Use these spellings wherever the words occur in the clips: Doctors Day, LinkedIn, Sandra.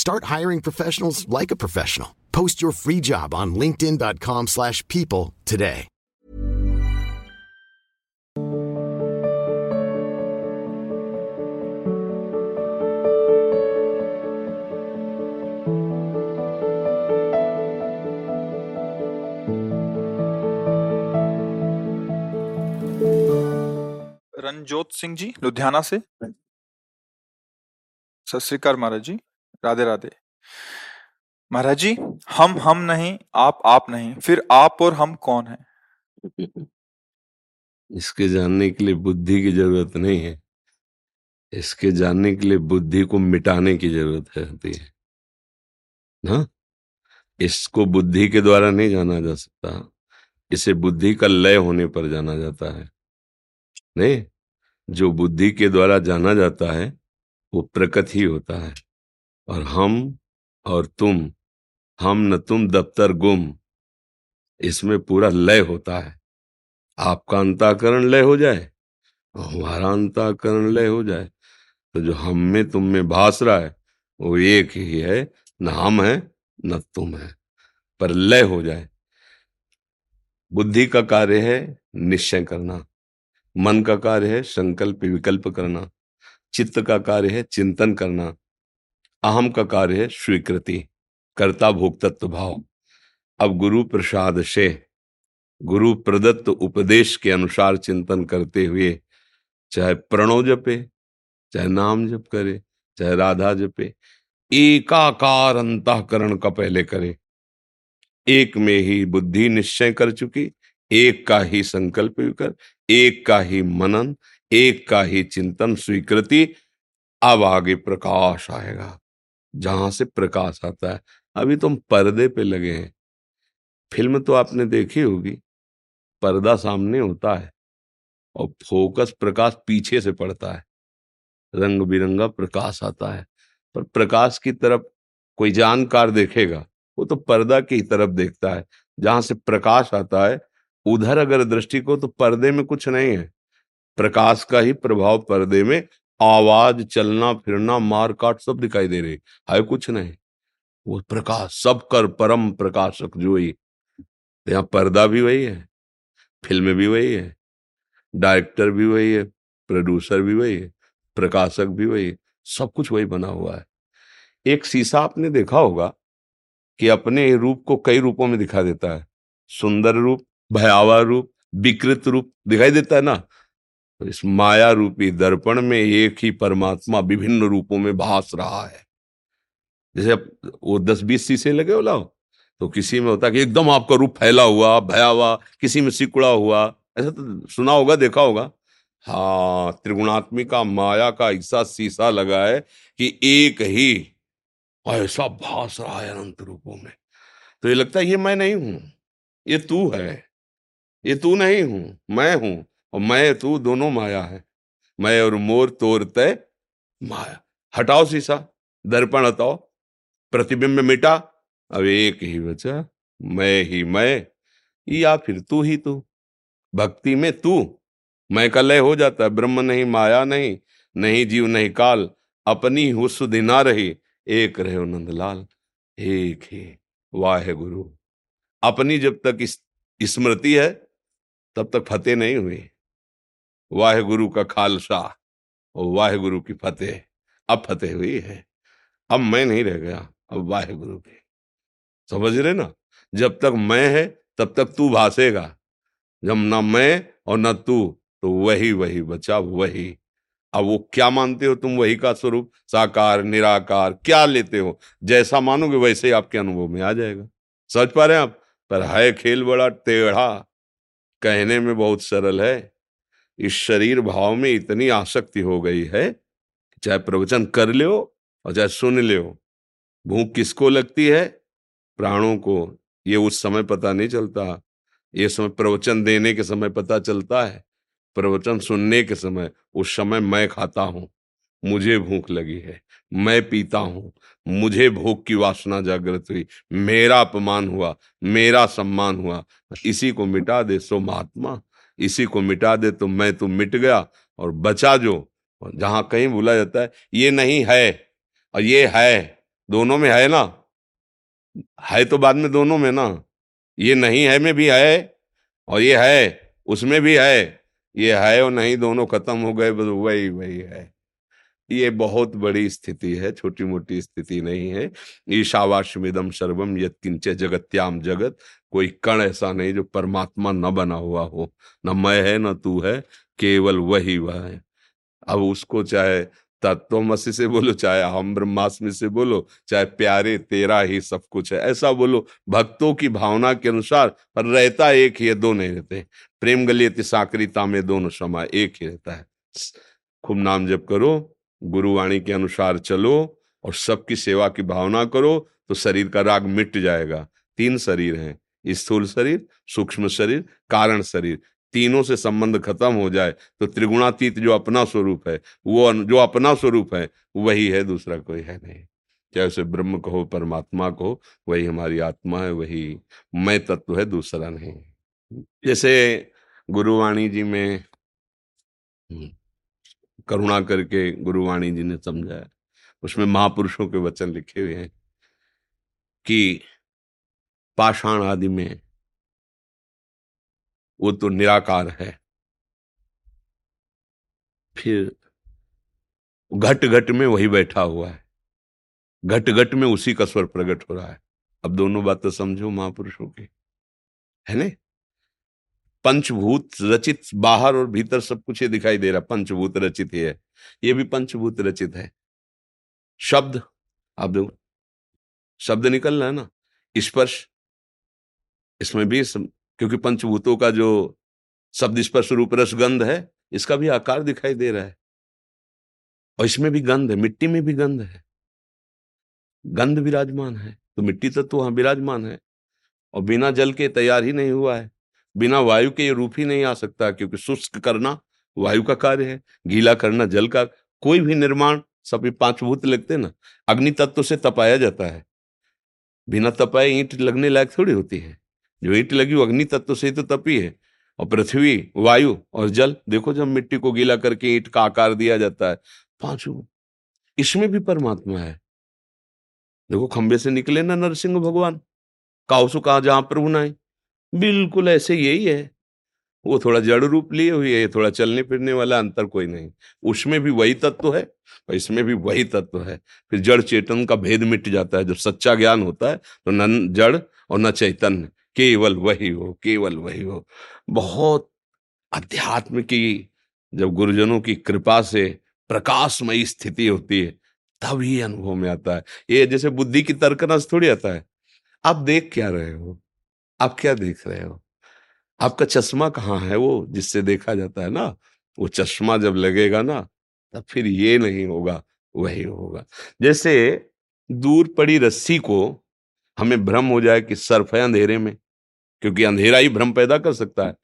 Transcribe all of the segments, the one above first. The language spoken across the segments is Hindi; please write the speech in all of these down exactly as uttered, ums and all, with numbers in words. Start hiring professionals like a professional. Post your free job on linkedin.com slash people today. रंजोत Singh ji Ludhiana से, सस्रिकार महाराज जी, राधे राधे। महाराज जी, हम हम नहीं, आप आप नहीं, फिर आप और हम कौन है? इसके जानने के लिए बुद्धि की जरूरत नहीं है, इसके जानने के लिए बुद्धि को मिटाने की जरूरत होती है ना। इसको बुद्धि के द्वारा नहीं जाना जा सकता, इसे बुद्धि का लय होने पर जाना जाता है। नहीं, जो बुद्धि के द्वारा जाना जाता है वो प्रकट ही होता है। और हम और तुम, हम न तुम दफ्तर गुम, इसमें पूरा लय होता है। आपका अंतःकरण लय हो जाए और हमारा अंतःकरण लय हो जाए तो जो हम में तुम में भास रहा है वो एक ही है, न हम है न तुम है, पर लय हो जाए। बुद्धि का कार्य है निश्चय करना, मन का कार्य है संकल्प विकल्प करना, चित्त का कार्य है चिंतन करना, अहम का कार्य है स्वीकृति, कर्ता भोक्तत्व भाव। अब गुरु प्रसाद से गुरु प्रदत्त उपदेश के अनुसार चिंतन करते हुए चाहे प्रणव जपे, चाहे नाम जप करे, चाहे राधा जपे, एकाकार अंतःकरण का पहले करे। एक में ही बुद्धि निश्चय कर चुकी, एक का ही संकल्प विकल्प, एक का ही मनन, एक का ही चिंतन स्वीकृति। अब आगे प्रकाश आएगा, जहां से प्रकाश आता है। अभी तुम पर्दे पे लगे हैं, फिल्म तो आपने देखी होगी, पर्दा सामने होता है और फोकस प्रकाश पीछे से पड़ता है, रंग बिरंगा प्रकाश आता है। पर प्रकाश की तरफ कोई जानकार देखेगा, वो तो पर्दा की तरफ देखता है। जहां से प्रकाश आता है उधर अगर दृष्टि को, तो पर्दे में कुछ नहीं है, प्रकाश का ही प्रभाव। पर्दे में आवाज, चलना फिरना, मार काट सब दिखाई दे रही है, कुछ नहीं, वो प्रकाश। सब कर परम प्रकाशक जोई। यहाँ पर्दा भी वही है, फिल्म भी वही है, डायरेक्टर भी वही है, प्रोड्यूसर भी वही है, प्रकाशक भी वही है, सब कुछ वही बना हुआ है। एक शीशा आपने देखा होगा कि अपने रूप को कई रूपों में दिखा देता है, सुंदर रूप, भयावह रूप, विकृत रूप दिखाई देता है ना। तो इस माया रूपी दर्पण में एक ही परमात्मा विभिन्न रूपों में भास रहा है। जैसे वो दस बीस शीशे लगे हो लाओ, तो किसी में होता है कि एकदम आपका रूप फैला हुआ भयावह, किसी में सिकुड़ा हुआ, ऐसा तो सुना होगा, देखा होगा। हाँ, त्रिगुणात्मिका माया का ऐसा शीशा लगा है कि एक ही ऐसा भास रहा है अनंत रूपों में। तो ये लगता है ये मैं नहीं हूं, ये तू है, ये तू नहीं हूं, मैं हूं, और मैं तू दोनों माया है। मैं और मोर तोरते माया। हटाओ शीशा, दर्पण हटाओ, प्रतिबिंब मिटा, अब एक ही बचा मैं ही मैं, या फिर तू ही तू। भक्ति में तू मैं का लय हो जाता है, ब्रह्म नहीं, माया नहीं, नहीं जीव नहीं काल, अपनी हुसुधि ना रही, एक रहे हो नंदलाल, एक ही वाहे गुरु। अपनी जब तक स्मृति है तब तक फतेह नहीं हुई। वाहे गुरु का खालसा और वाहे गुरु की फतेह, अब फतेह हुई है, अब मैं नहीं रह गया, अब वाहे गुरु की। समझ रहे ना, जब तक मैं है तब तक तू भासेगा, जब ना मैं और ना तू, तो वही वही बचा वही। अब वो क्या मानते हो तुम वही का स्वरूप, साकार निराकार क्या लेते हो? जैसा मानोगे वैसे ही आपके अनुभव में आ जाएगा। समझ पा रहे हैं आप? पर है खेल बड़ा टेढ़ा, कहने में बहुत सरल है, इस शरीर भाव में इतनी आसक्ति हो गई है, चाहे प्रवचन कर लो और चाहे सुन लो, भूख किसको लगती है? प्राणों को। ये उस समय पता नहीं चलता, ये समय प्रवचन देने के समय पता चलता है, प्रवचन सुनने के समय। उस समय मैं खाता हूँ, मुझे भूख लगी है, मैं पीता हूँ, मुझे भोग की वासना जागृत हुई, मेरा अपमान हुआ, मेरा सम्मान हुआ। इसी को मिटा दे सो महात्मा, इसी को मिटा दे तो मैं तो मिट गया। और बचा जो जहाँ कहीं भूला जाता है, ये नहीं है और ये है, दोनों में है ना, है तो बाद में दोनों में ना, ये नहीं है में भी है और ये है उसमें भी है, ये है और नहीं दोनों खत्म हो गए, बस वही वही है। ये बहुत बड़ी स्थिति है, छोटी मोटी स्थिति नहीं है। ईशावास्यमिदं सर्वम यत्किंच जगत्याम जगत, कोई कण ऐसा नहीं जो परमात्मा न बना हुआ हो। न मैं है न तू है, केवल वही वह है। अब उसको चाहे तत्त्वमसि से बोलो, चाहे हम ब्रह्मास्मि से बोलो, चाहे प्यारे तेरा ही सब कुछ है ऐसा बोलो, भक्तों की भावना के अनुसार। पर रहता एक ही है, दो नहीं रहते। प्रेम गलियति साकरिता में दोनों समा, एक ही रहता है। खूब नाम जप करो, गुरुवाणी के अनुसार चलो और सबकी सेवा की भावना करो तो शरीर का राग मिट जाएगा। तीन शरीर हैं, स्थूल शरीर, सूक्ष्म शरीर, कारण शरीर। तीनों से संबंध खत्म हो जाए तो त्रिगुणातीत जो अपना स्वरूप है, वो जो अपना स्वरूप है वही है, दूसरा कोई है नहीं। चाहे उसे ब्रह्म कहो, परमात्मा कहो, वही हमारी आत्मा है, वही मैं तत्व है, दूसरा नहीं। जैसे गुरुवाणी जी में करुणा करके गुरुवाणी जी ने समझाया, उसमें महापुरुषों के वचन लिखे हुए हैं कि पाषाण आदि में वो तो निराकार है, फिर घट घट में वही बैठा हुआ है, घट घट में उसी का स्वर प्रकट हो रहा है। अब दोनों बातें समझो महापुरुषों की, है ना। पंचभूत रचित बाहर और भीतर सब कुछ ये दिखाई दे रहा, पंचभूत रचित है, ये भी पंचभूत रचित है। शब्द आप देखो, शब्द निकल रहा है ना, स्पर्श, इसमें भी सम... क्योंकि पंचभूतों का जो शब्द स्पर्श रूप रस गंध है, इसका भी आकार दिखाई दे रहा है। और इसमें भी गंध है, मिट्टी में भी गंध है, गंध विराजमान है, तो मिट्टी तत्व वहां विराजमान है। और बिना जल के तैयार ही नहीं हुआ है, बिना वायु के ये रूप ही नहीं आ सकता, क्योंकि शुष्क करना वायु का कार्य है, गीला करना जल का। कोई भी निर्माण सब पांचभूत लगते ना, अग्नि तत्व से तपाया जाता है, बिना तपाए ईंट लगने लायक थोड़ी होती है। जो ईंट लगी वो अग्नि तत्व से ही तो तपी है। और पृथ्वी, वायु और जल, देखो जब मिट्टी को गीला करके ईंट का आकार दिया जाता है, पांचों, इसमें भी परमात्मा है। देखो खंबे से निकले ना नरसिंह भगवान, काऊ सो कहा जहां प्रभु नाई, बिल्कुल ऐसे यही है। वो थोड़ा जड़ रूप लिए हुए है, थोड़ा चलने फिरने वाला, अंतर कोई नहीं। उसमें भी वही तत्व है और इसमें भी वही तत्व है। फिर जड़ चेतन का भेद मिट जाता है। जब सच्चा ज्ञान होता है तो न जड़ और न चैतन्य, केवल वही हो, केवल वही हो। बहुत अध्यात्म की जब गुरुजनों की कृपा से प्रकाशमयी स्थिति होती है, तब ये अनुभव में आता है। ये जैसे बुद्धि की तर्कना से थोड़ी आता है। आप देख क्या रहे हो, आप क्या देख रहे हो, आपका चश्मा कहाँ है, वो जिससे देखा जाता है ना, वो चश्मा जब लगेगा ना, तब फिर ये नहीं होगा, वही होगा। जैसे दूर पड़ी रस्सी को हमें भ्रम हो जाए कि सर्फ है अंधेरे में, क्योंकि अंधेरा ही भ्रम पैदा कर सकता है।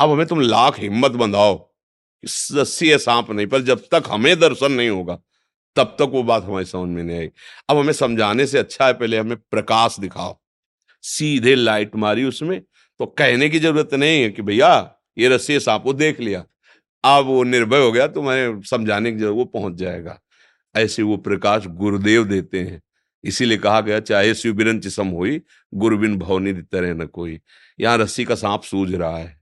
अब हमें तुम लाख हिम्मत बंधाओ कि रस्सी है सांप नहीं, पर जब तक हमें दर्शन नहीं होगा तब तक वो बात हमारी समझ में नहीं आएगी। अब हमें समझाने से अच्छा है पहले हमें प्रकाश दिखाओ, सीधे लाइट मारी उसमें, तो कहने की जरूरत नहीं है कि भैया ये रस्सी सांप, वो देख लिया, अब वो निर्भय हो गया, तुम्हें समझाने की जरूरत, वो पहुंच जाएगा। ऐसे वो प्रकाश गुरुदेव देते हैं। इसीलिए कहा गया चाहे स्विबिरन चिसम होई, गुरुबिन भवनी तरह न कोई। यहाँ रस्सी का सांप सूझ रहा है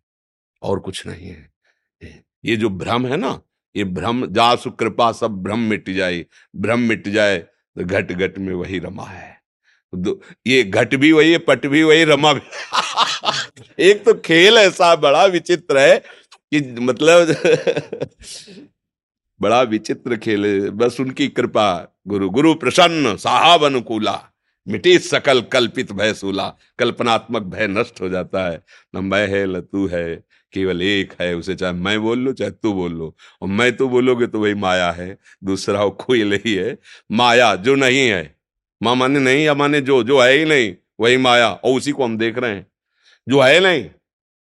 और कुछ नहीं है। ये जो भ्रम है ना, ये भ्रम जा सुकृपा सब भ्रम मिट जाए, भ्रम मिट जाए तो घट घट में वही रमा है। ये घट भी वही है, पट भी वही, रमा भी एक तो खेल ऐसा बड़ा विचित्र है कि मतलब बड़ा विचित्र खेल है। बस उनकी कृपा, गुरु गुरु प्रसन्न साहब अनुकूला, मिटी सकल कल्पित भय सूला। कल्पनात्मक भय नष्ट हो जाता है। न मैं है न तू है, केवल एक है। उसे चाहे मैं बोल लो चाहे तू बोल लो, और मैं तो बोलोगे तो वही माया है, दूसरा वो कोई नहीं है। माया जो नहीं है, माँ माने नहीं, या माने जो जो है ही नहीं वही माया, और उसी को हम देख रहे हैं। जो है नहीं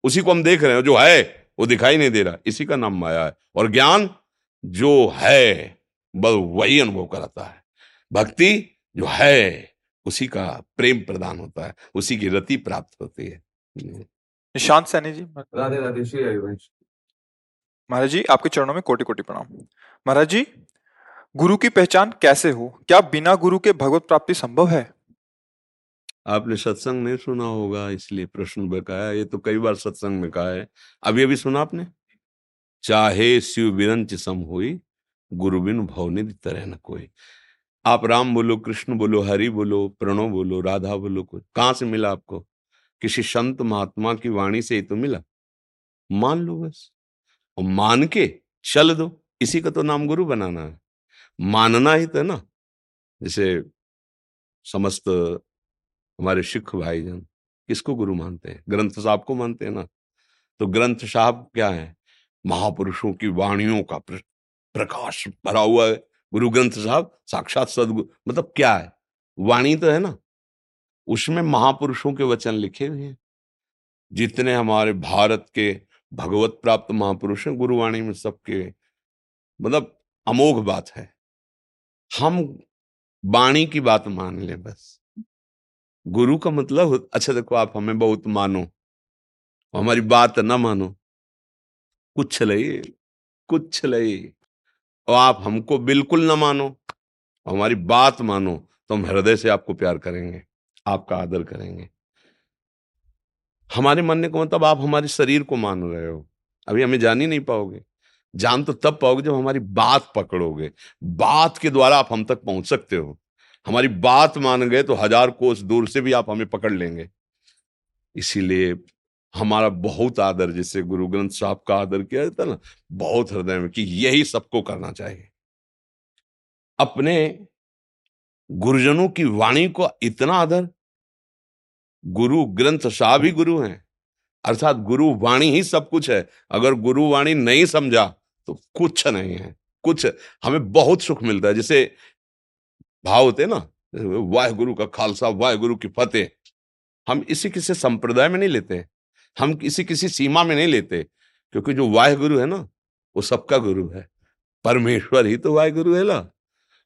उसी को हम देख रहे हैं, जो है वो दिखाई नहीं दे रहा, इसी का नाम माया है। और ज्ञान जो है बस वही अनुभव कराता है। भक्ति जो है उसी का प्रेम प्रदान होता है, उसी की रति प्राप्त होती है। निशांत सैनी जी, राधे राधे। श्री हरिवंश महाराज जी, आपके चरणों में कोटि कोटि प्रणाम। महाराज जी, गुरु की पहचान कैसे हो? क्या बिना गुरु के भगवत प्राप्ति संभव है? आपने सत्संग नहीं सुना होगा इसलिए प्रश्न बकाया। ये तो कई बार सत्संग में कहा है, अभी अभी सुना आपने। चाहे शिव विरंच सम होई, गुरु बिन भव निधि तरह न कोई। आप राम बोलो, कृष्ण बोलो, हरि बोलो, प्रणव बोलो, राधा बोलो, कोई कहाँ से मिला आपको? किसी संत महात्मा की वाणी से ही तो मिला। मान लो बस, और मान के चल दो। इसी का तो नाम गुरु बनाना है, मानना ही तो है ना। जैसे समस्त हमारे सिख भाईजन किसको गुरु मानते हैं? ग्रंथ साहब को मानते हैं ना। तो ग्रंथ साहब क्या है? महापुरुषों की वाणियों का प्रकाश भरा हुआ है। गुरु ग्रंथ साहब साक्षात सदगुरु, मतलब क्या है? वाणी तो है ना, उसमें महापुरुषों के वचन लिखे हुए हैं। जितने हमारे भारत के भगवत प्राप्त महापुरुष हैं, गुरुवाणी में सबके मतलब अमोघ बात है। हम वाणी की बात मान ले बस। गुरु का मतलब, अच्छा देखो आप हमें बहुत मानो, हमारी बात ना मानो, कुछ नहीं कुछ नहीं। और आप हमको बिल्कुल ना मानो, हमारी बात मानो, तो हम हृदय से आपको प्यार करेंगे, आपका आदर करेंगे। हमारे मानने को मतलब आप हमारे शरीर को मान रहे हो। अभी हमें जान ही नहीं पाओगे। जान तो तब पाओगे जब हमारी बात पकड़ोगे। बात के द्वारा आप हम तक पहुंच सकते हो। हमारी बात मान गए तो हजार कोस दूर से भी आप हमें पकड़ लेंगे। इसीलिए हमारा बहुत आदर, जैसे गुरु ग्रंथ साहब का आदर किया जाता ना, बहुत हृदय में, कि यही सबको करना चाहिए। अपने गुरुजनों की वाणी को इतना आदर। गुरु ग्रंथ साहब ही गुरु हैं, अर्थात गुरु वाणी ही सब कुछ है। अगर गुरु वाणी नहीं समझा तो कुछ नहीं है। कुछ हमें बहुत सुख मिलता है, जैसे भाव होते ना, वाहे गुरु का खालसा, वाहे गुरु की फतेह। हम इसी किसी संप्रदाय में नहीं लेते, हम किसी किसी सीमा में नहीं लेते, क्योंकि जो वाहेगुरु है ना वो सबका गुरु है। परमेश्वर ही तो वाहेगुरु है ना,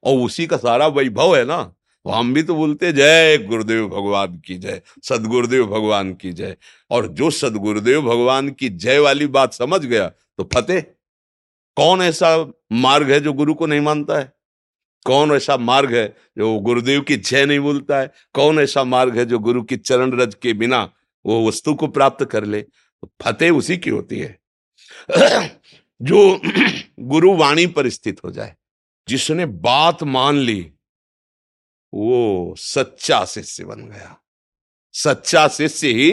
और उसी का सारा वैभव है ना। हम भी तो बोलते हैं जय गुरुदेव भगवान की जय, सदगुरुदेव भगवान की जय। और जो सदगुरुदेव भगवान की जय वाली बात समझ गया तो फतेह। कौन ऐसा मार्ग है जो गुरु को नहीं मानता है? कौन ऐसा मार्ग है जो गुरुदेव की जय नहीं बोलता है? कौन ऐसा मार्ग है जो गुरु की चरण रज के बिना वो वस्तु को प्राप्त कर ले? तो फतेह उसी की होती है जो गुरु वाणी पर स्थित हो जाए। जिसने बात मान ली वो सच्चा शिष्य बन गया। सच्चा शिष्य ही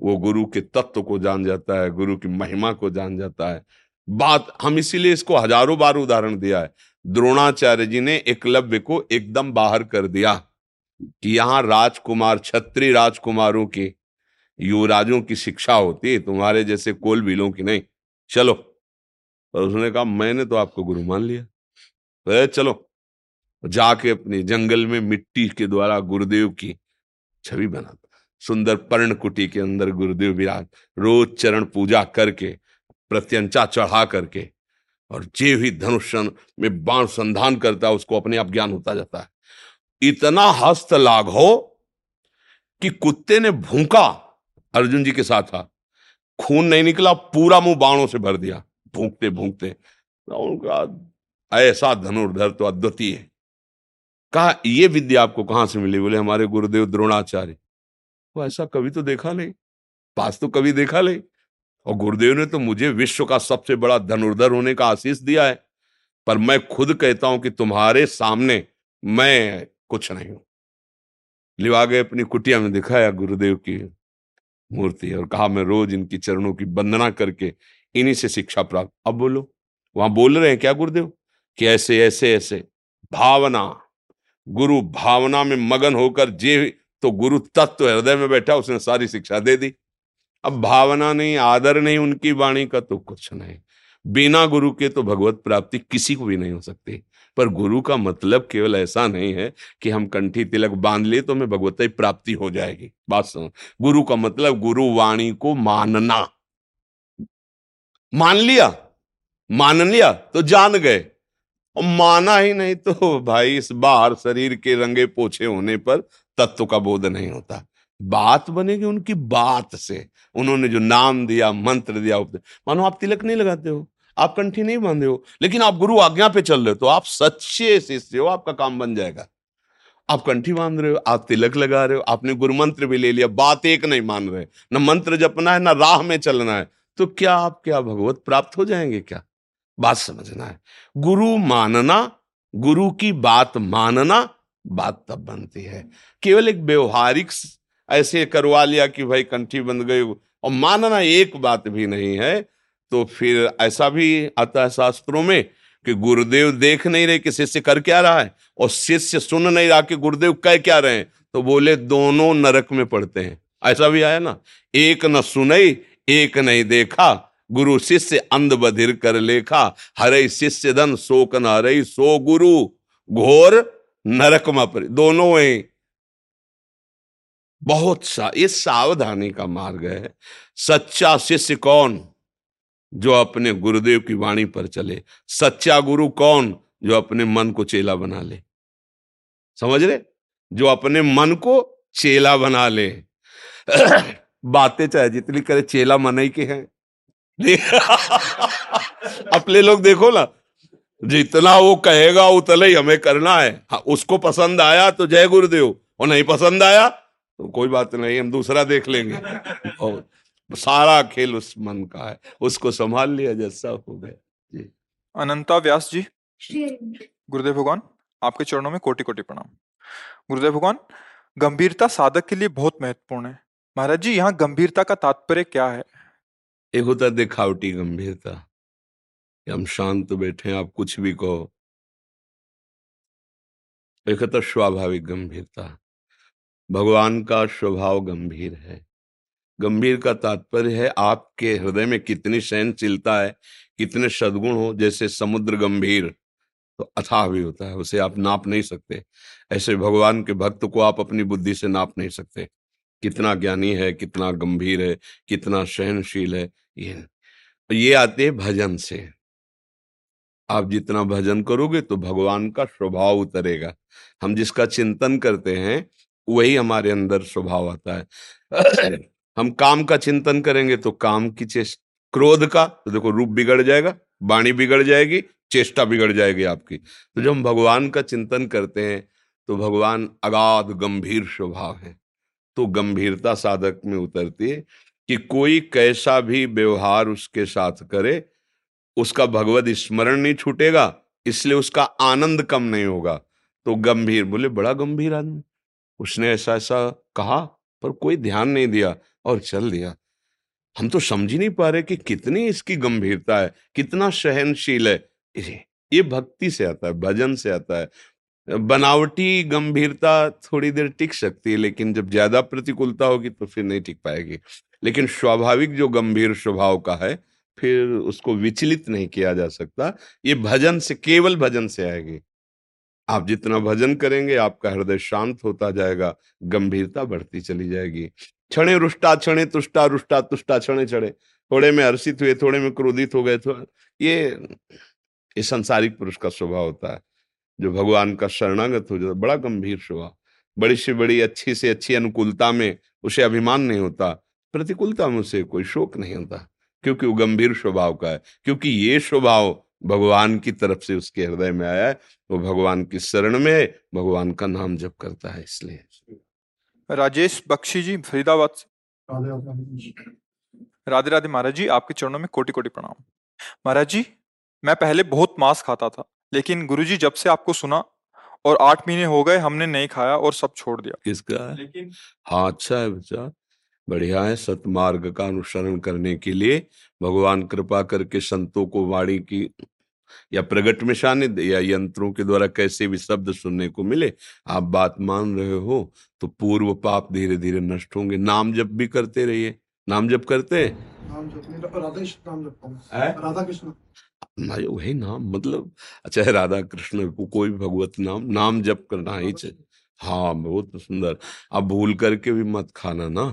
वो गुरु के तत्व को जान जाता है, गुरु की महिमा को जान जाता है। बात, हम इसीलिए इसको हजारों बार उदाहरण दिया है। द्रोणाचार्य जी ने एकलव्य को एकदम बाहर कर दिया कि यहाँ राजकुमार, क्षत्रिय राजकुमारों की, युवराजों की शिक्षा होती है, तुम्हारे जैसे कोल बिलों की नहीं, चलो। पर उसने कहा मैंने तो आपको गुरु मान लिया, अरे चलो। जाके अपने जंगल में मिट्टी के द्वारा गुरुदेव की छवि बना, सुंदर पर्णकुटी के अंदर गुरुदेव विराज, रोज चरण पूजा करके, प्रत्यंचा चढ़ा करके, और जे भी धनुष में बाण संधान करता है उसको अपने आप ज्ञान होता जाता है। इतना हस्त लाघो कि कुत्ते ने भूखा, अर्जुन जी के साथ था, खून नहीं निकला, पूरा मुंह बाणों से भर दिया भूखते भूखते। उनका ऐसा धनुर्धर तो अद्वितीय है। कहा ये विद्या आपको कहाँ से मिली? बोले हमारे गुरुदेव द्रोणाचार्य। वो ऐसा कभी तो देखा नहीं, पास तो कभी देखा नहीं। और गुरुदेव ने तो मुझे विश्व का सबसे बड़ा धनुर्धर होने का आशीष दिया है, पर मैं खुद कहता हूं कि तुम्हारे सामने मैं कुछ नहीं हूं। लिवा गए अपनी कुटिया में, दिखाया गुरुदेव की मूर्ति और कहा मैं रोज इनकी चरणों की वंदना करके इन्हीं से शिक्षा प्राप्त। अब बोलो वहां बोल रहे हैं क्या गुरुदेव कि ऐसे ऐसे ऐसे भावना, गुरु भावना में मगन होकर जे तो गुरु तत्व हृदय में बैठा उसने सारी शिक्षा दे दी। अब भावना नहीं, आदर नहीं उनकी वाणी का तो कुछ नहीं। बिना गुरु के तो भगवत प्राप्ति किसी को भी नहीं हो सकती। पर गुरु का मतलब केवल ऐसा नहीं है कि हम कंठी तिलक बांध ले तो हमें भगवत प्राप्ति हो जाएगी। बात सुनो, गुरु का मतलब गुरु वाणी को मानना। मान लिया, मान लिया तो जान गए, और माना ही नहीं तो भाई इस बार शरीर के रंगे पोछे होने पर तत्व का बोध नहीं होता। बात बनेगी उनकी बात से, उन्होंने जो नाम दिया, मंत्र दिया। मानो आप तिलक नहीं लगाते हो, आप कंठी नहीं बांधे हो, लेकिन आप गुरु आज्ञा पे चल रहे हो तो आप सच्चे शिष्य हो, आपका काम बन जाएगा। आप कंठी बांध रहे हो, आप तिलक लगा रहे हो, आपने गुरु मंत्र भी ले लिया, बात एक नहीं मान रहे, ना मंत्र जपना है ना राह में चलना है, तो क्या आप क्या भगवत प्राप्त हो जाएंगे क्या? बात समझना है, गुरु मानना, गुरु की बात मानना, बात तब बनती है। केवल एक व्यवहारिक ऐसे करवा लिया कि भाई कंठी बंध गई और मानना एक बात भी नहीं है। तो फिर ऐसा भी आता है शास्त्रों में कि गुरुदेव देख नहीं रहे कि शिष्य कर क्या रहा है और शिष्य सुन नहीं रहा कि गुरुदेव कह क्या रहे हैं, तो बोले दोनों नरक में पड़ते हैं। ऐसा भी आया ना, एक न सुनई एक नहीं देखा, गुरु शिष्य अंध बधिर कर लेखा, हरे शिष्य धन शोक न हरे सो गुरु घोर नरक में पड़े। दोनों हैं। बहुत सा ये सावधानी का मार्ग है। सच्चा शिष्य कौन? जो अपने गुरुदेव की वाणी पर चले। सच्चा गुरु कौन? जो अपने मन को चेला बना ले। समझ रहे? जो अपने मन को चेला बना ले। बातें चाहे जितनी करे, चेला मन ही के हैं। अपने लोग देखो ना, जितना वो कहेगा उतना ही हमें करना है। हाँ, उसको पसंद आया तो जय गुरुदेव, और नहीं पसंद आया तो कोई बात नहीं, हम दूसरा देख लेंगे। और सारा खेल उस मन का है, उसको संभाल लिया जैसा हो गया। अनंता व्यास जी, गुरुदेव भगवान आपके चरणों में कोटि कोटि प्रणाम। गुरुदेव भगवान, गंभीरता साधक के लिए बहुत महत्वपूर्ण है। महाराज जी, यहाँ गंभीरता का तात्पर्य क्या है? एक होता दिखावटी गंभीरता, हम शांत बैठे आप कुछ भी कहो। एक होता स्वाभाविक गंभीरता। भगवान का स्वभाव गंभीर है। गंभीर का तात्पर्य है आपके हृदय में कितनी सहनशीलता है, कितने सद्गुण हो। जैसे समुद्र गंभीर तो अथाह भी होता है, उसे आप नाप नहीं सकते। ऐसे भगवान के भक्त को आप अपनी बुद्धि से नाप नहीं सकते। कितना ज्ञानी है, कितना गंभीर है, कितना सहनशील है, ये ये आते हैं भजन से। आप जितना भजन करोगे तो भगवान का स्वभाव उतरेगा। हम जिसका चिंतन करते हैं वही हमारे अंदर स्वभाव आता है। हम काम का चिंतन करेंगे तो काम की चेष्टा, क्रोध का तो देखो रूप बिगड़ जाएगा, वाणी बिगड़ जाएगी, चेष्टा बिगड़ जाएगी आपकी। तो जब हम भगवान का चिंतन करते हैं तो भगवान अगाध गंभीर स्वभाव है। तो गंभीरता साधक में उतरती है कि कोई कैसा भी व्यवहार उसके साथ करे, उसका भगवत स्मरण नहीं छूटेगा, इसलिए उसका आनंद कम नहीं होगा। तो गंभीर बोले बड़ा गंभीर आदमी, उसने ऐसा ऐसा कहा पर कोई ध्यान नहीं दिया और चल दिया। हम तो समझ ही नहीं पा रहे कि कितनी इसकी गंभीरता है, कितना सहनशील है। ये भक्ति से आता है, भजन से आता है। बनावटी गंभीरता थोड़ी देर टिक सकती है, लेकिन जब ज्यादा प्रतिकूलता होगी तो फिर नहीं टिक पाएगी। लेकिन स्वाभाविक जो गंभीर स्वभाव का है, फिर उसको विचलित नहीं किया जा सकता। ये भजन से, केवल भजन से आएगी। आप जितना भजन करेंगे आपका हृदय शांत होता जाएगा, गंभीरता बढ़ती चली जाएगी। क्षणे रुष्टा क्षणे तुष्टा, रुष्टा तुष्टा क्षणे क्षणे, थोड़े में हर्षित हुए, थोड़े में क्रोधित हो गए। ये सांसारिक पुरुष का स्वभाव होता है। जो भगवान का शरणागत हो जाता, बड़ा गंभीर स्वभाव। बड़ी से बड़ी, अच्छी से अच्छी अनुकूलता में उसे अभिमान नहीं होता, प्रतिकूलता में उसे कोई शोक नहीं होता, क्योंकि वो गंभीर स्वभाव का है। क्योंकि ये स्वभाव भगवान की तरफ से उसके हृदय में आया है, वो भगवान की शरण में है, भगवान का नाम जप करता है। इसलिए राजेश बख्शी जी फरीदाबाद से, राधे राधे महाराज जी, आपके चरणों में कोटि कोटि प्रणाम। महाराज जी, मैं पहले बहुत मांस खाता था, लेकिन गुरुजी जब से आपको सुना और आठ महीने हो गए हमने नहीं खाया और सब छोड़ दिया। किसका है? लेकिन हाँ अच्छा है बच्चा, बढ़िया है। सतमार्ग का अनुसरण करने के लिए भगवान कृपा करके संतों को वाणी की या प्रगट में सानिध्य या यंत्रों के द्वारा कैसे भी शब्द सुनने को मिले। आप बात मान रहे हो तो पूर्व पाप धीरे धीरे नष्ट होंगे। नाम जप भी करते रहिए। नाम जप करते नाम जप राधा कृष्ण नाम जप राधा कृष्ण वही नाम मतलब अच्छा है राधा कृष्ण को कोई भगवत नाम नाम जप करना ही चाहिए। हाँ बहुत सुंदर। आप भूल करके भी मत खाना ना।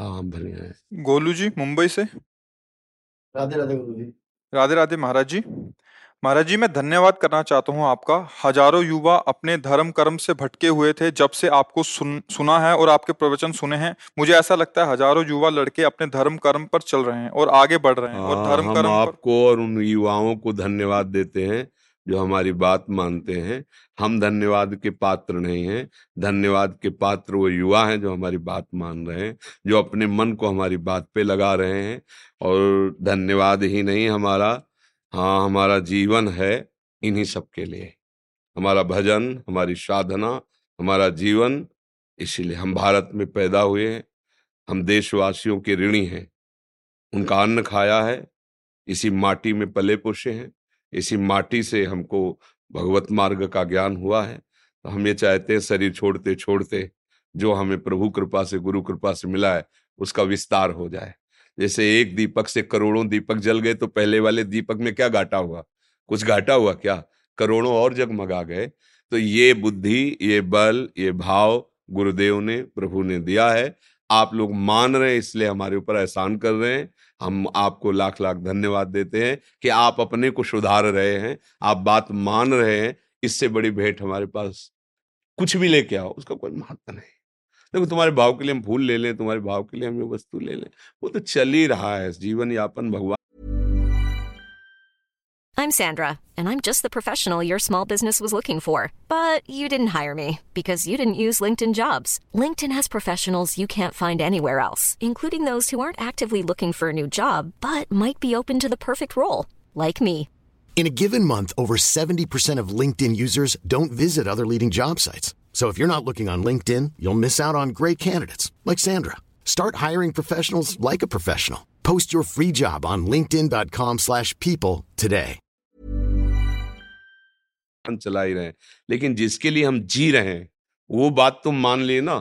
हाँ बढ़िया है। गोलू जी मुंबई से, राधे राधे। गोलू जी राधे राधे। महाराज जी महाराज जी मैं धन्यवाद करना चाहता हूँ आपका। हजारों युवा अपने धर्म कर्म से भटके हुए थे, जब से आपको सुन, सुना है और आपके प्रवचन सुने हैं मुझे ऐसा लगता है हजारों युवा लड़के अपने धर्म कर्म पर चल रहे हैं और आगे बढ़ रहे हैं। आ, और धर्म कर्म आपको पर... और उन युवाओं को धन्यवाद देते हैं जो हमारी बात मानते हैं। हम धन्यवाद के पात्र नहीं हैं। धन्यवाद के पात्र वो युवा हैं जो हमारी बात मान रहे हैं, जो अपने मन को हमारी बात पे लगा रहे हैं। और धन्यवाद ही नहीं हमारा, हाँ हमारा जीवन है इन्हीं सब के लिए। हमारा भजन, हमारी साधना, हमारा जीवन, इसीलिए हम भारत में पैदा हुए हैं। हम देशवासियों के ऋणी हैं। उनका अन्न खाया है, इसी माटी में पले पोषे हैं, इसी माटी से हमको भगवत मार्ग का ज्ञान हुआ है। तो हम ये चाहते हैं शरीर छोड़ते छोड़ते जो हमें प्रभु कृपा से गुरु कृपा से मिला है उसका विस्तार हो जाए। जैसे एक दीपक से करोड़ों दीपक जल गए तो पहले वाले दीपक में क्या घाटा हुआ? कुछ घाटा हुआ क्या? करोड़ों और जगमगा गए। तो ये बुद्धि, ये बल, ये भाव गुरुदेव ने प्रभु ने दिया है। आप लोग मान रहे हैं इसलिए हमारे ऊपर एहसान कर रहे हैं। हम आपको लाख लाख धन्यवाद देते हैं कि आप अपने को सुधार रहे हैं, आप बात मान रहे हैं। इससे बड़ी भेंट हमारे पास कुछ भी लेके आओ, उसका कोई महत्व नहीं। देखो तुम्हारे भाव के लिए हम फूल ले लें, तुम्हारे भाव के लिए हम ये वस्तु ले लें, वो तो चल ही रहा है जीवन यापन भगवान। I'm Sandra, and I'm just the professional your small business was looking for. But you didn't hire me, because you didn't use LinkedIn Jobs. LinkedIn has professionals you can't find anywhere else, including those who aren't actively looking for a new job, but might be open to the perfect role, like me. In a given month, over seventy percent of LinkedIn users don't visit other leading job sites. So if you're not looking on LinkedIn, you'll miss out on great candidates, like Sandra. Start hiring professionals like a professional. Post your free job on linkedin.com slash people today. हम चला ही रहे हैं, लेकिन जिसके लिए हम जी रहे हैं वो बात तो मान लिए ना,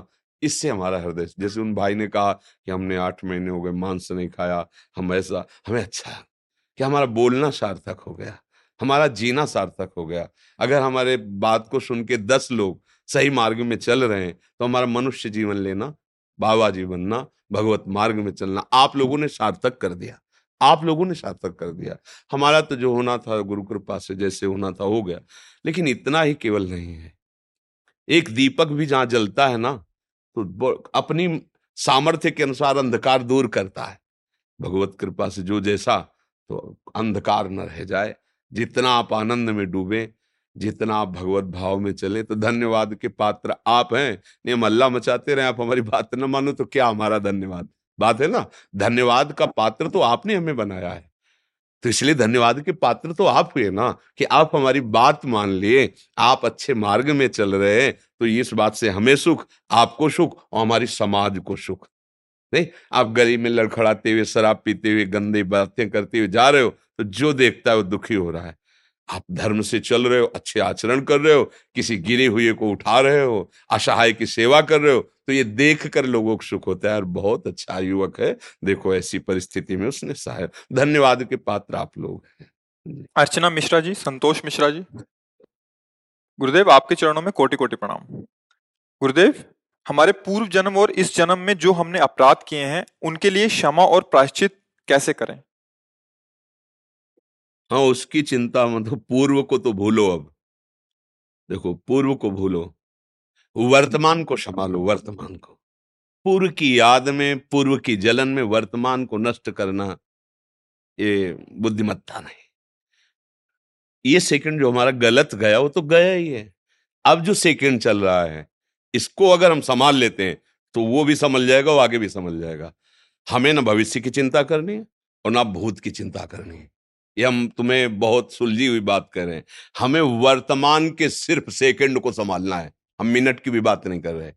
इससे हमारा हृदय, जैसे उन भाई ने कहा कि हमने आठ महीने हो गए मांस नहीं खाया, हम ऐसा हमें अच्छा कि हमारा बोलना सार्थक हो गया, हमारा जीना सार्थक हो गया। अगर हमारे बात को सुन के दस लोग सही मार्ग में चल रहे हैं तो हमारा मनुष्य जीवन लेना, बाबा जी बनना, भगवत मार्ग में चलना आप लोगों ने सार्थक कर दिया। आप लोगों ने सार्थक कर दिया। हमारा तो जो होना था गुरु कृपा से जैसे होना था हो गया, लेकिन इतना ही केवल नहीं है। एक दीपक भी जहाँ जलता है ना तो अपनी सामर्थ्य के अनुसार अंधकार दूर करता है। भगवत कृपा से जो जैसा, तो अंधकार न रह जाए। जितना आप आनंद में डूबे, जितना आप भगवत भाव में चले, तो धन्यवाद के पात्र आप हैं। नहीं हम अल्लाह मचाते रहे, आप हमारी बात ना मानो तो क्या हमारा धन्यवाद? बात है ना, धन्यवाद का पात्र तो आपने हमें बनाया है, तो इसलिए धन्यवाद के पात्र तो आप हुए ना कि आप हमारी बात मान लिए, आप अच्छे मार्ग में चल रहे हैं। तो इस बात से हमें सुख, आपको सुख और हमारी समाज को सुख। नहीं आप गली में लड़खड़ाते हुए, शराब पीते हुए, गंदे बातें करते हुए जा रहे हो तो जो देखता है वो दुखी हो रहा है। आप धर्म से चल रहे हो, अच्छे आचरण कर रहे हो, किसी गिरे हुए को उठा रहे हो, असहाय की सेवा कर रहे हो, तो ये देख कर लोगों को सुख होता है। और बहुत अच्छा युवक है, देखो ऐसी परिस्थिति में उसने सहाय। धन्यवाद के पात्र आप लोग हैं। अर्चना मिश्रा जी, संतोष मिश्रा जी, गुरुदेव आपके चरणों में कोटि कोटि प्रणाम। गुरुदेव हमारे पूर्व जन्म और इस जन्म में जो हमने अपराध किए हैं उनके लिए क्षमा और प्रायश्चित कैसे करें? हाँ उसकी चिंता मतलब पूर्व को तो भूलो। अब देखो पूर्व को भूलो, वर्तमान को संभालो। वर्तमान को पूर्व की याद में, पूर्व की जलन में वर्तमान को नष्ट करना ये बुद्धिमत्ता नहीं। ये सेकंड जो हमारा गलत गया वो तो गया ही है। अब जो सेकंड चल रहा है इसको अगर हम संभाल लेते हैं तो वो भी संभल जाएगा, वो आगे भी संभल जाएगा। हमें ना भविष्य की चिंता करनी है और ना भूत की चिंता करनी है। ये हम तुम्हें बहुत सुलझी हुई बात कर रहे हैं। हमें वर्तमान के सिर्फ सेकंड को संभालना है, हम मिनट की भी बात नहीं कर रहे,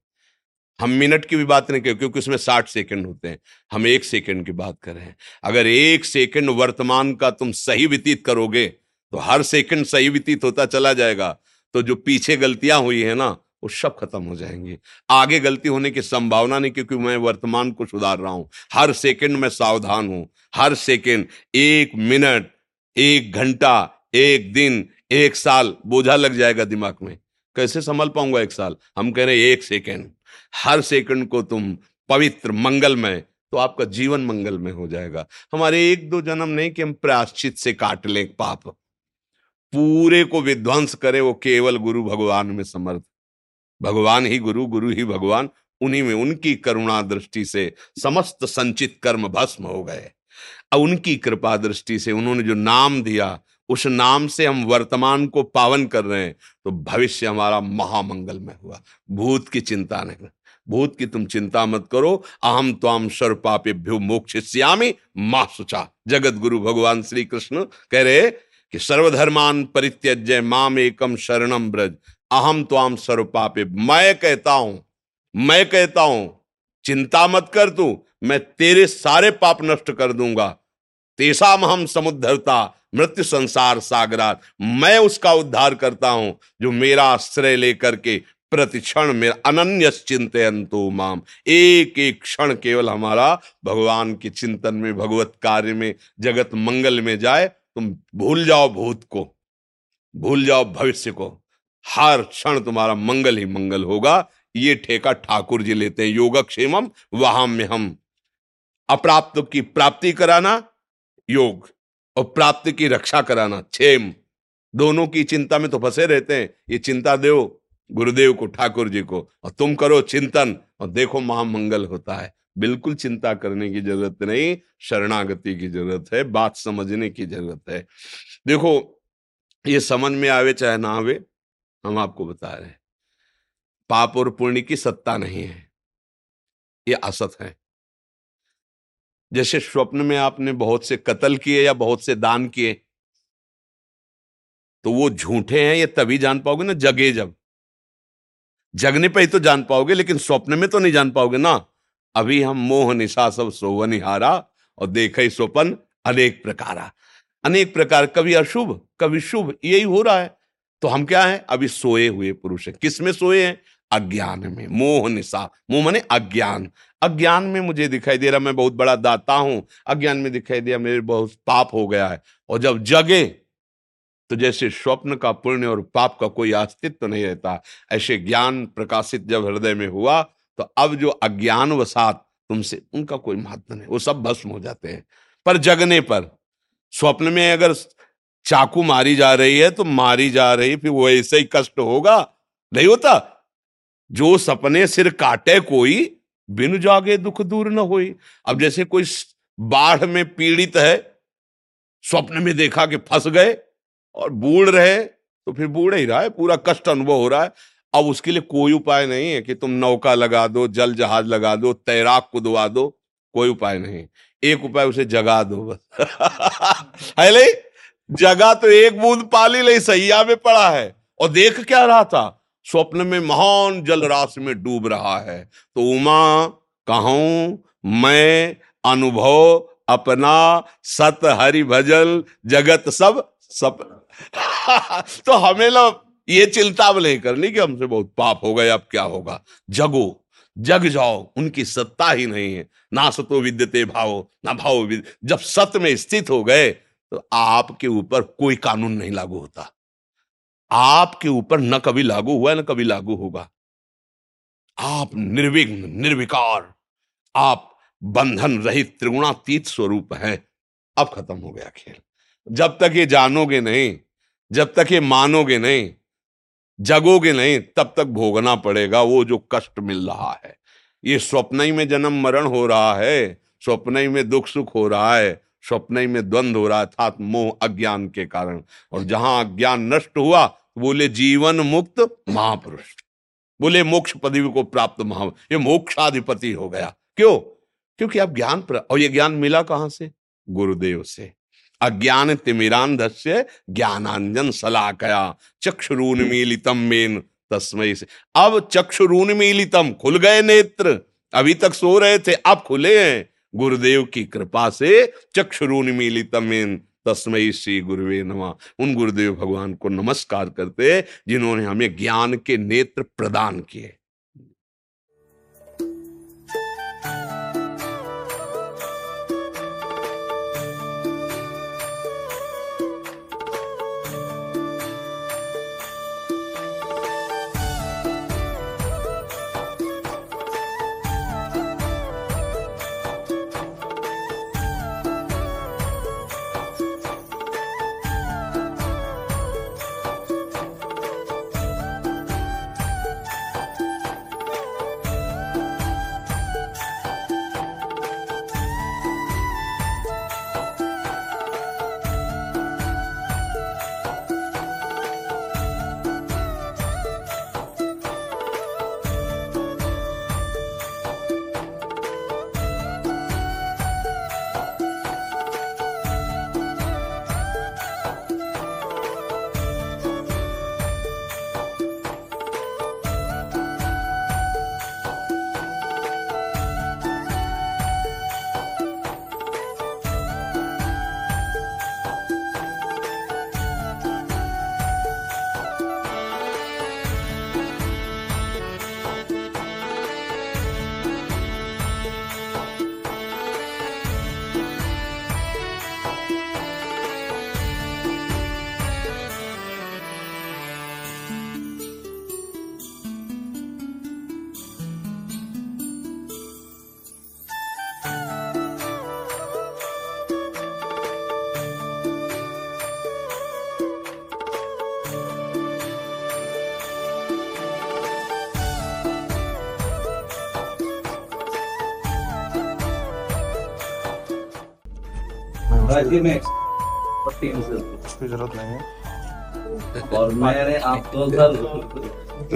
हम मिनट की भी बात नहीं कर रहे क्योंकि उसमें साठ सेकंड होते हैं, हम एक सेकंड की बात कर रहे हैं। अगर एक सेकंड वर्तमान का तुम सही व्यतीत करोगे तो हर सेकंड सही व्यतीत होता चला जाएगा, तो जो पीछे गलतियां हुई है ना वो सब खत्म हो जाएंगे, आगे गलती होने की संभावना नहीं क्योंकि मैं वर्तमान को सुधार रहा हूं। हर सेकंड मैं सावधान हूं, हर सेकंड, एक मिनट, एक घंटा, एक दिन, एक साल बोझा लग जाएगा दिमाग में, कैसे संभाल पाऊंगा एक साल। हम कह रहे हैं एक सेकंड, हर सेकंड को तुम पवित्र मंगलमय, तो आपका जीवन मंगलमय हो जाएगा। हमारे एक दो जन्म नहीं कि हम प्रायश्चित से काट लें पाप, पूरे को विध्वंस करें, वो केवल गुरु भगवान में समर्थ, भगवान ही गुरु, गुरु ही भगवान, उन्हीं में, उनकी करुणा दृष्टि से समस्त संचित कर्म भस्म हो गए। अब उनकी कृपा दृष्टि से उन्होंने जो नाम दिया उस नाम से हम वर्तमान को पावन कर रहे हैं, तो भविष्य हमारा महामंगलमय हुआ। भूत की चिंता नहीं, भूत की तुम चिंता मत करो। अहम त्वाम सर्व पापेभ्यो मोक्षयिष्यामि मा शुचः। जगत गुरु भगवान श्री कृष्ण कह रहे कि सर्वधर्मान परित्यज्य माम एकम शरणम ब्रज, अहम त्वाम सर्व पापे, मैं कहता हूं, मैं कहता हूं चिंता मत कर तू, मैं तेरे सारे पाप नष्ट कर दूंगा। तेषामहम समुद्धर्ता मृत्यु संसार सागरात, मैं उसका उद्धार करता हूं जो मेरा आश्रय लेकर के प्रतिक्षण मेरा, अनन्यस चिंतयन्तो माम, एक एक क्षण केवल हमारा भगवान के चिंतन में, भगवत कार्य में, जगत मंगल में जाए। तुम भूल जाओ भूत को, भूल जाओ भविष्य को, हर क्षण तुम्हारा मंगल ही मंगल होगा। ये ठेका ठाकुर जी लेते हैं, योगक्षेमम वहाम्यहम्, अप्राप्त की प्राप्ति कराना योग और प्राप्ति की रक्षा कराना क्षेम, दोनों की चिंता में तो फंसे रहते हैं। ये चिंता देव गुरुदेव को, ठाकुर जी को, और तुम करो चिंतन और देखो महामंगल होता है। बिल्कुल चिंता करने की जरूरत नहीं, शरणागति की जरूरत है, बात समझने की जरूरत है। देखो ये समझ में आवे चाहे ना आवे, हम आपको बता रहे हैं पाप और पुण्य की सत्ता नहीं है, ये असत है। जैसे स्वप्न में आपने बहुत से कत्ल किए या बहुत से दान किए, तो वो झूठे हैं ये तभी जान पाओगे ना, जगे जब जगने पे ही तो जान पाओगे, लेकिन स्वप्न में तो नहीं जान पाओगे ना। अभी हम मोह निशा सब सोवनिहारा और देखई स्वपन अनेक प्रकारा, अनेक प्रकार, कभी अशुभ कभी शुभ, यही हो रहा है। तो हम क्या है, अभी सोए हुए पुरुष है, किस में सोए हैं, अज्ञान में, मोह निशा, मोह माने अज्ञान, अज्ञान में मुझे दिखाई दे रहा मैं बहुत बड़ा दाता हूं, अज्ञान में दिखाई दिया मेरे बहुत पाप हो गया है। और जब जगे तो जैसे स्वप्न का पुण्य और पाप का कोई अस्तित्व नहीं रहता, ऐसे ज्ञान प्रकाशित जब हृदय में हुआ तो अब जो अज्ञान वसात तुमसे, उनका कोई महत्व नहीं, वो सब भस्म हो जाते हैं। पर जगने पर, स्वप्न में अगर चाकू मारी जा रही है तो मारी जा रही, फिर वो ऐसे ही कष्ट होगा, नहीं होता, जो सपने सिर काटे कोई बिनु जागे दुख दूर न होई। अब जैसे कोई बाढ़ में पीड़ित है, स्वप्न में देखा कि फंस गए और बूढ़ रहे, तो फिर बूढ़ ही रहा है, पूरा कष्ट अनुभव हो रहा है। अब उसके लिए कोई उपाय नहीं है कि तुम नौका लगा दो, जल जहाज लगा दो, तैराक को दुआ दो, कोई उपाय नहीं। एक उपाय, उसे जगा दो बस, है नहीं, जगह तो एक बूंद पाली ले, सैया में पड़ा है और देख क्या रहा था, स्वप्न में महान जलराशि में डूब रहा है। तो उमा कहूं मैं अनुभव अपना, सत हरि भजन जगत सब सब तो हमें लोग ये चिंता नहीं करनी कि हमसे बहुत पाप हो गए अब क्या होगा। जगो, जग जाओ, उनकी सत्ता ही नहीं है ना, सतो विद्यते भावो ना भावो विद्यते। जब सत में स्थित हो गए तो आपके ऊपर कोई कानून नहीं लागू होता, आपके ऊपर न कभी लागू हुआ न कभी लागू होगा। आप निर्विघ्न, निर्विकार, आप बंधन रहित त्रिगुणातीत स्वरूप हैं। अब खत्म हो गया खेल। जब तक ये जानोगे नहीं, जब तक ये मानोगे नहीं, जगोगे नहीं, तब तक भोगना पड़ेगा वो जो कष्ट मिल रहा है। ये स्वप्न ही में जन्म मरण हो रहा है, स्वप्न ही में दुख सुख हो रहा है, स्वप्न में द्वंद्व हो रहा था मोह अज्ञान के कारण। और जहां अज्ञान नष्ट हुआ, बोले जीवन मुक्त महापुरुष, बोले मोक्ष पदवी को प्राप्त महापुरुष, ये मोक्षाधिपति हो गया। क्यों? क्योंकि आप ज्ञान, और ये ज्ञान मिला कहां से, गुरुदेव से। अज्ञान तिमिरांधस्य ज्ञानांजन शलाकया चक्षुरुन्मीलितम मेन तस्मय से। अब चक्षुरुन्मीलितम, खुल गए नेत्र, अभी तक सो रहे थे अब खुले हैं गुरुदेव की कृपा से। चक्षुरुन्मीलितम मेन तस्मय श्री गुरुवे नमः। उन गुरुदेव भगवान को नमस्कार करते हैं जिन्होंने हमें ज्ञान के नेत्र प्रदान किए। में उसकी जरूरत नहीं है और मैंने आप दो साल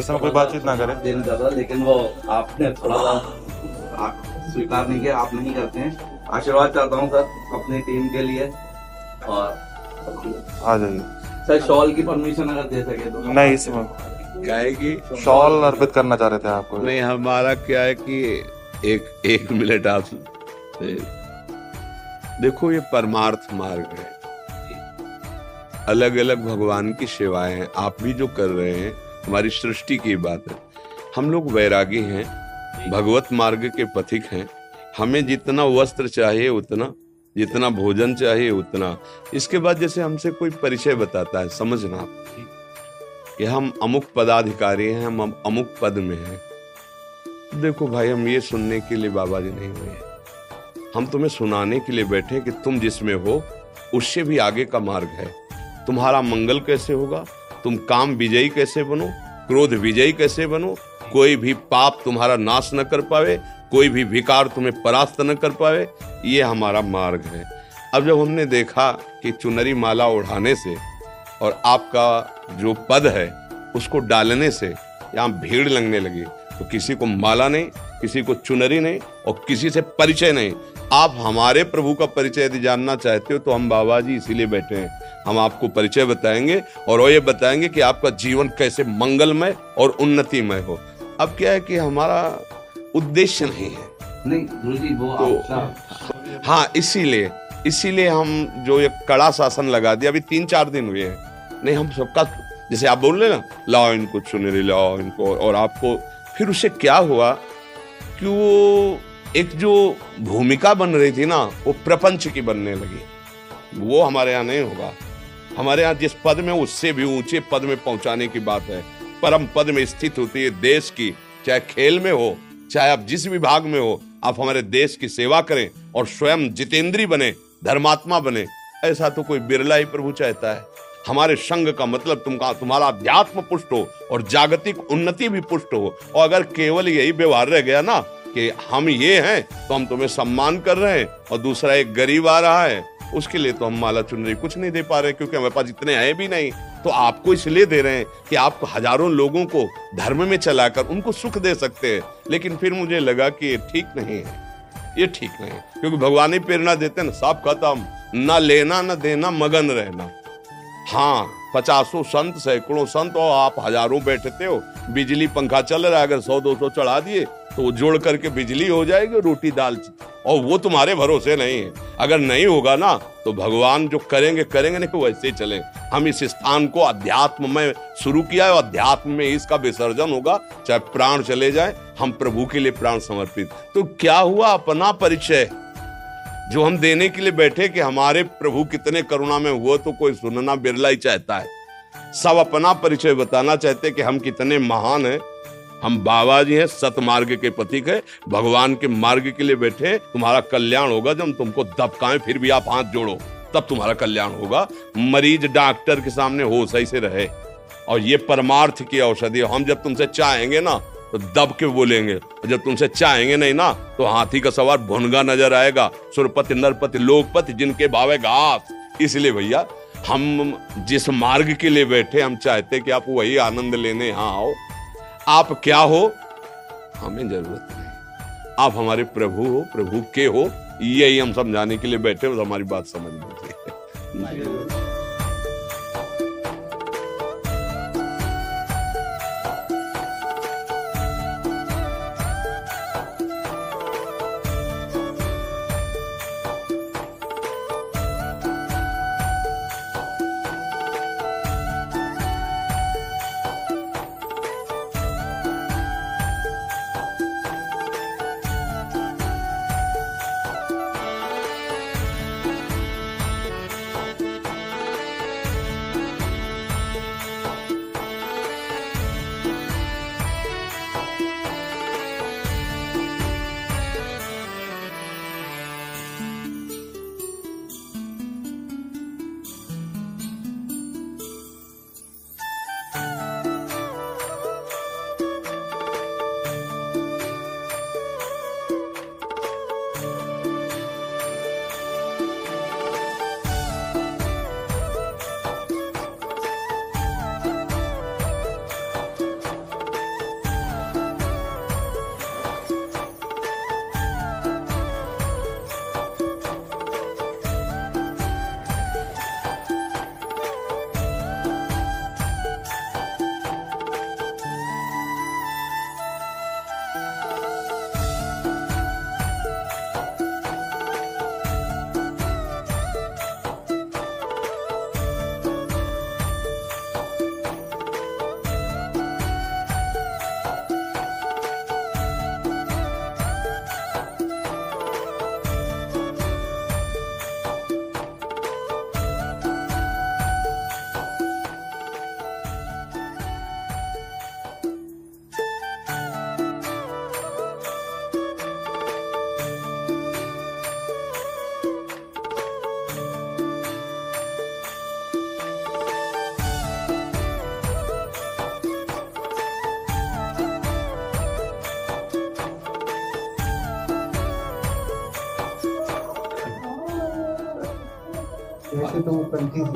इसमें कोई बातचीत ना करें दिन ज्यादा, लेकिन वो आपने थोड़ा आप स्वीकार नहीं किया, आप नहीं करते हैं। आशीर्वाद चाहता हूँ सर अपनी टीम के लिए। और आ जाइए सर, शॉल की परमिशन अगर दे सके तो। नहीं, इसमें क्या है कि शॉल अर्पित करना चाह रहे थे आपको। नहीं, हमारा क्या है कि एक एक मिनट आप देखो, ये परमार्थ मार्ग है, अलग अलग भगवान की सेवाएं हैं। आप भी जो कर रहे हैं हमारी सृष्टि की बात है। हम लोग वैरागी हैं, भगवत मार्ग के पथिक हैं। हमें जितना वस्त्र चाहिए उतना, जितना भोजन चाहिए उतना। इसके बाद जैसे हमसे कोई परिचय बताता है, समझना कि हम अमुक पदाधिकारी हैं, हम अमुक पद में हैं। देखो भाई, हम ये सुनने के लिए बाबा जी नहीं हुए हैं, हम तुम्हें सुनाने के लिए बैठे कि तुम जिसमें हो उससे भी आगे का मार्ग है। तुम्हारा मंगल कैसे होगा, तुम काम विजयी कैसे बनो, क्रोध विजयी कैसे बनो, कोई भी पाप तुम्हारा नाश न कर पावे, कोई भी विकार तुम्हें परास्त न कर पावे, ये हमारा मार्ग है। अब जब हमने देखा कि चुनरी माला उड़ाने से और आपका जो पद है उसको डालने से यहाँ भीड़ लगने लगी, तो किसी को माला नहीं, किसी को चुनरी नहीं और किसी से परिचय नहीं। आप हमारे प्रभु का परिचय यदि जानना चाहते हो तो हम बाबा जी इसीलिए बैठे हैं, हम आपको परिचय बताएंगे और ये बताएंगे कि आपका जीवन कैसे मंगलमय और उन्नतिमय हो। अब क्या है कि हमारा उद्देश्य नहीं है, नहीं गुरु जी वो तो, हाँ इसीलिए इसीलिए हम जो ये कड़ा शासन लगा दिया, अभी तीन चार दिन हुए हैं। नहीं, हम सबका जैसे आप बोल रहे ना, लाओ इनको चुनरी, लाओ इनको। और आपको फिर उससे क्या हुआ कि वो एक जो भूमिका बन रही थी ना, वो प्रपंच की बनने लगी। वो हमारे यहाँ नहीं होगा। हमारे यहाँ जिस पद में उससे भी ऊंचे पद में पहुंचाने की बात है, परम पद में स्थित होती है देश की। चाहे खेल में हो, चाहे आप जिस विभाग में हो, आप हमारे देश की सेवा करें और स्वयं जितेंद्रीय बने, धर्मात्मा बने, ऐसा तो कोई बिरला ही प्रभु चाहता है। हमारे संग का मतलब तुम का तुम्हारा अध्यात्म पुष्ट हो और जागतिक उन्नति भी पुष्ट हो। और अगर केवल यही व्यवहार रह गया ना कि हम ये हैं तो हम तुम्हें सम्मान कर रहे हैं और दूसरा एक गरीब आ रहा है उसके लिए तो हम माला चुनरी कुछ नहीं दे पा रहे क्योंकि हमारे पास इतने हैं भी नहीं, तो आपको इसलिए दे रहे हैं कि आप हजारों लोगों को धर्म में चलाकर उनको सुख दे सकते हैं। लेकिन फिर मुझे लगा कि ये ठीक नहीं है, ये ठीक नहीं है, क्योंकि भगवान ही प्रेरणा देते हैं ना, साफ खत्म। ना लेना ना देना, मगन रहना। हाँ, पचासों संत, सैकड़ों संत और आप हजारों बैठते हो, बिजली पंखा चल रहा है, अगर सौ दो सौ चढ़ा दिए तो जोड़ करके बिजली हो जाएगी, रोटी दाल, और वो तुम्हारे भरोसे नहीं है। अगर नहीं होगा ना तो भगवान जो करेंगे करेंगे, नहीं तो वैसे ही चले। हम इस स्थान को अध्यात्म में शुरू किया है और अध्यात्म में इसका विसर्जन होगा, चाहे प्राण चले जाए, हम प्रभु के लिए प्राण समर्पित। तो क्या हुआ, अपना परिचय जो हम देने के लिए बैठे कि हमारे प्रभु कितने करुणा में हुए, तो कोई सुनना बिरला ही चाहता है। सब अपना परिचय बताना चाहते कि हम कितने महान हैं, हम बाबा जी हैं, सतमार्ग के प्रतीक है, भगवान के मार्ग के लिए बैठे। तुम्हारा कल्याण होगा जब तुमको दबकाएं फिर भी आप हाथ जोड़ो, तब तुम्हारा कल्याण होगा। मरीज डॉक्टर के सामने हो सही से रहे, और ये परमार्थ की औषधि। हम जब तुमसे चाहेंगे ना तो दब के बोलेंगे, जब तुमसे चाहेंगे नहीं ना तो हाथी का सवार भुनगा नजर आएगा। सुरपति नरपति लोकपति जिनके भावे घास। इसलिए भैया हम जिस मार्ग के लिए बैठे, हम चाहते कि आप वही आनंद लेने यहाँ आओ। आप क्या हो हमें जरूरत नहीं, आप हमारे प्रभु हो, प्रभु के हो, यही हम समझाने के लिए बैठे हो। तो हमारी बात समझ में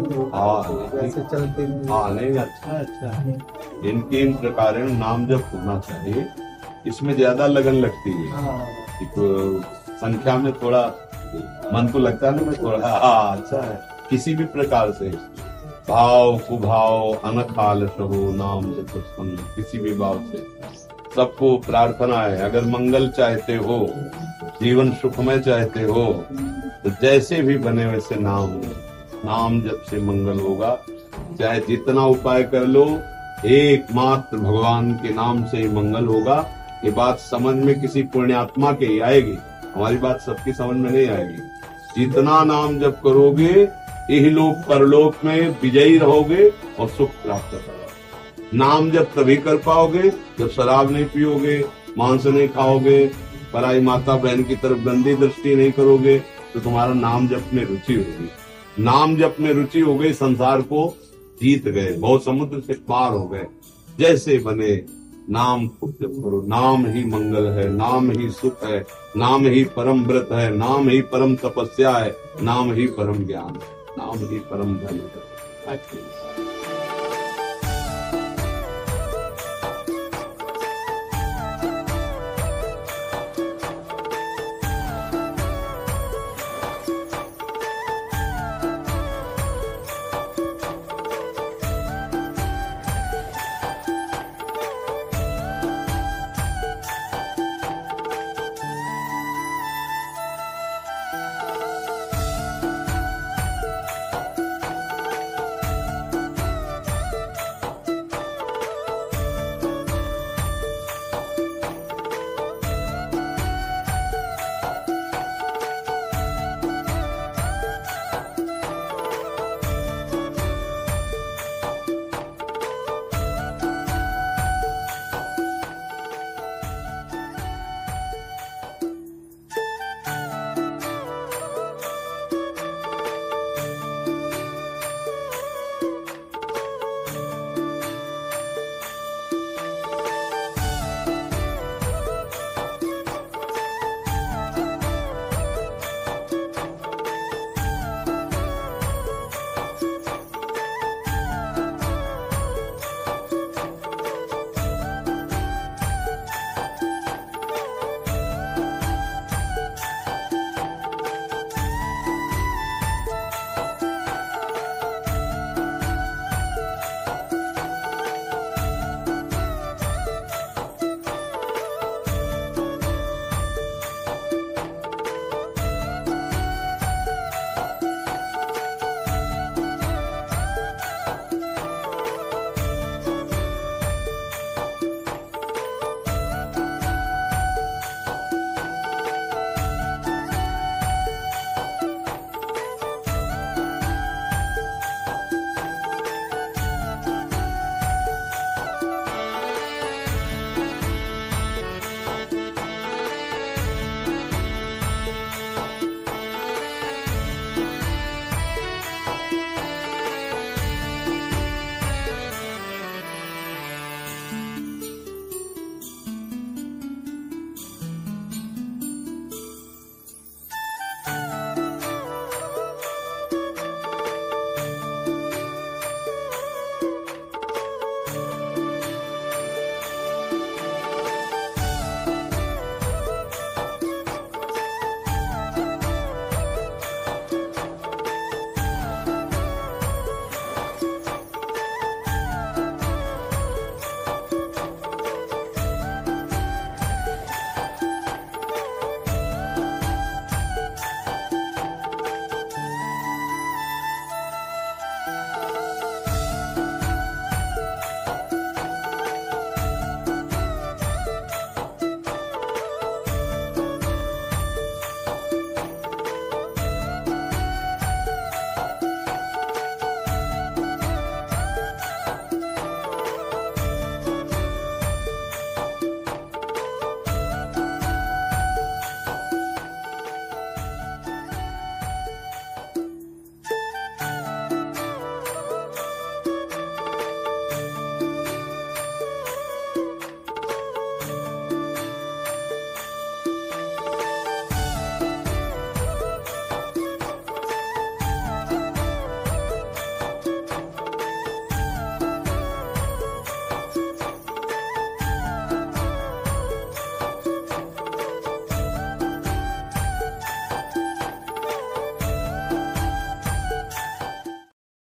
तो वैसे चलते नहीं। अच्छा अच्छा, इनके इन प्रकार नाम जप होना चाहिए, इसमें ज्यादा लगन लगती है। संख्या में थोड़ा मन को लगता है ना, थोड़ा अच्छा है। किसी भी प्रकार से भाव कुभाव अनखाल सहो नाम जप, किसी भी भाव से सबको प्रार्थना है। अगर मंगल चाहते हो, जीवन सुखमय चाहते हो, तो जैसे भी बने वैसे नाम नाम जब से मंगल होगा। चाहे जितना उपाय कर लो, एकमात्र भगवान के नाम से ही मंगल होगा। ये बात समझ में किसी पुण्यात्मा के ही आएगी, हमारी बात सबकी समझ में नहीं आएगी। जितना नाम जब करोगे, यही लोक परलोक में विजयी रहोगे और सुख प्राप्त करोगे। नाम जब तभी कर पाओगे जब शराब नहीं पियोगे, मांस नहीं खाओगे, पराई माता बहन की तरफ गंदी दृष्टि नहीं करोगे, तो तुम्हारा नाम जप में रुचि होगी। नाम जप में रुचि हो गई, संसार को जीत गए, बहुत समुद्र से पार हो गए। जैसे बने नाम खूब जप करो, नाम ही मंगल है, नाम ही सुख है, नाम ही परम व्रत है, नाम ही परम तपस्या है, नाम ही परम ज्ञान है, नाम ही परम धन है।